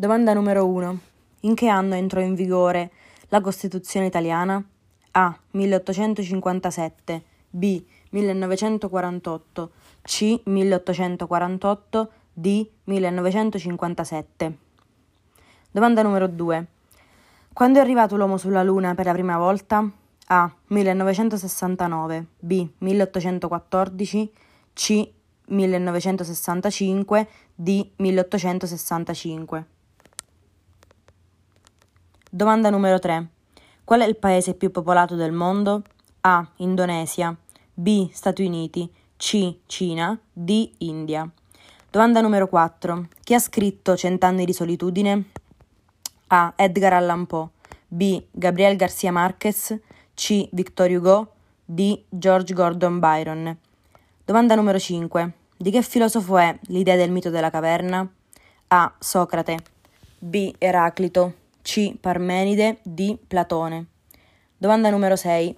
Domanda numero 1. In che anno entrò in vigore la Costituzione italiana? A. 1857, B. 1948, C. 1848, D. 1957. Domanda numero 2. Quando è arrivato l'uomo sulla Luna per la prima volta? A. 1969, B. 1814, C. 1965, D. 1865. Domanda numero 3. Qual è il paese più popolato del mondo? A. Indonesia, B. Stati Uniti, C. Cina, D. India. Domanda numero 4. Chi ha scritto Cent'anni di solitudine? A. Edgar Allan Poe, B. Gabriel Garcia Marquez, C. Victor Hugo, D. George Gordon Byron. Domanda numero 5. Di che filosofo è l'idea del mito della caverna? A. Socrate, B. Eraclito, C. Parmenide, D. Platone. Domanda numero 6.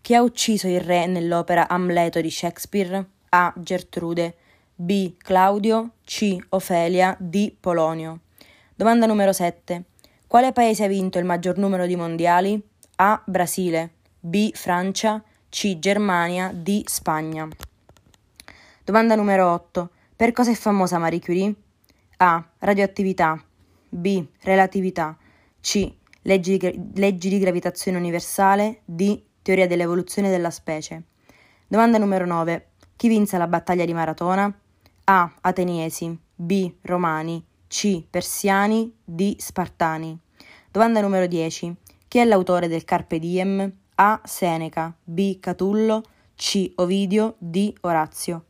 Chi ha ucciso il re nell'opera Amleto di Shakespeare? A. Gertrude, B. Claudio, C. Ofelia, D. Polonio. Domanda numero 7. Quale paese ha vinto il maggior numero di mondiali? A. Brasile, B. Francia, C. Germania, D. Spagna. Domanda numero 8. Per cosa è famosa Marie Curie? A. Radioattività, B. Relatività, C. Leggi di gravitazione universale, D. Teoria dell'evoluzione della specie. Domanda numero 9. Chi vinse la battaglia di Maratona? A. Ateniesi, B. Romani, C. Persiani, D. Spartani. Domanda numero 10. Chi è l'autore del Carpe Diem? A. Seneca, B. Catullo, C. Ovidio, D. Orazio.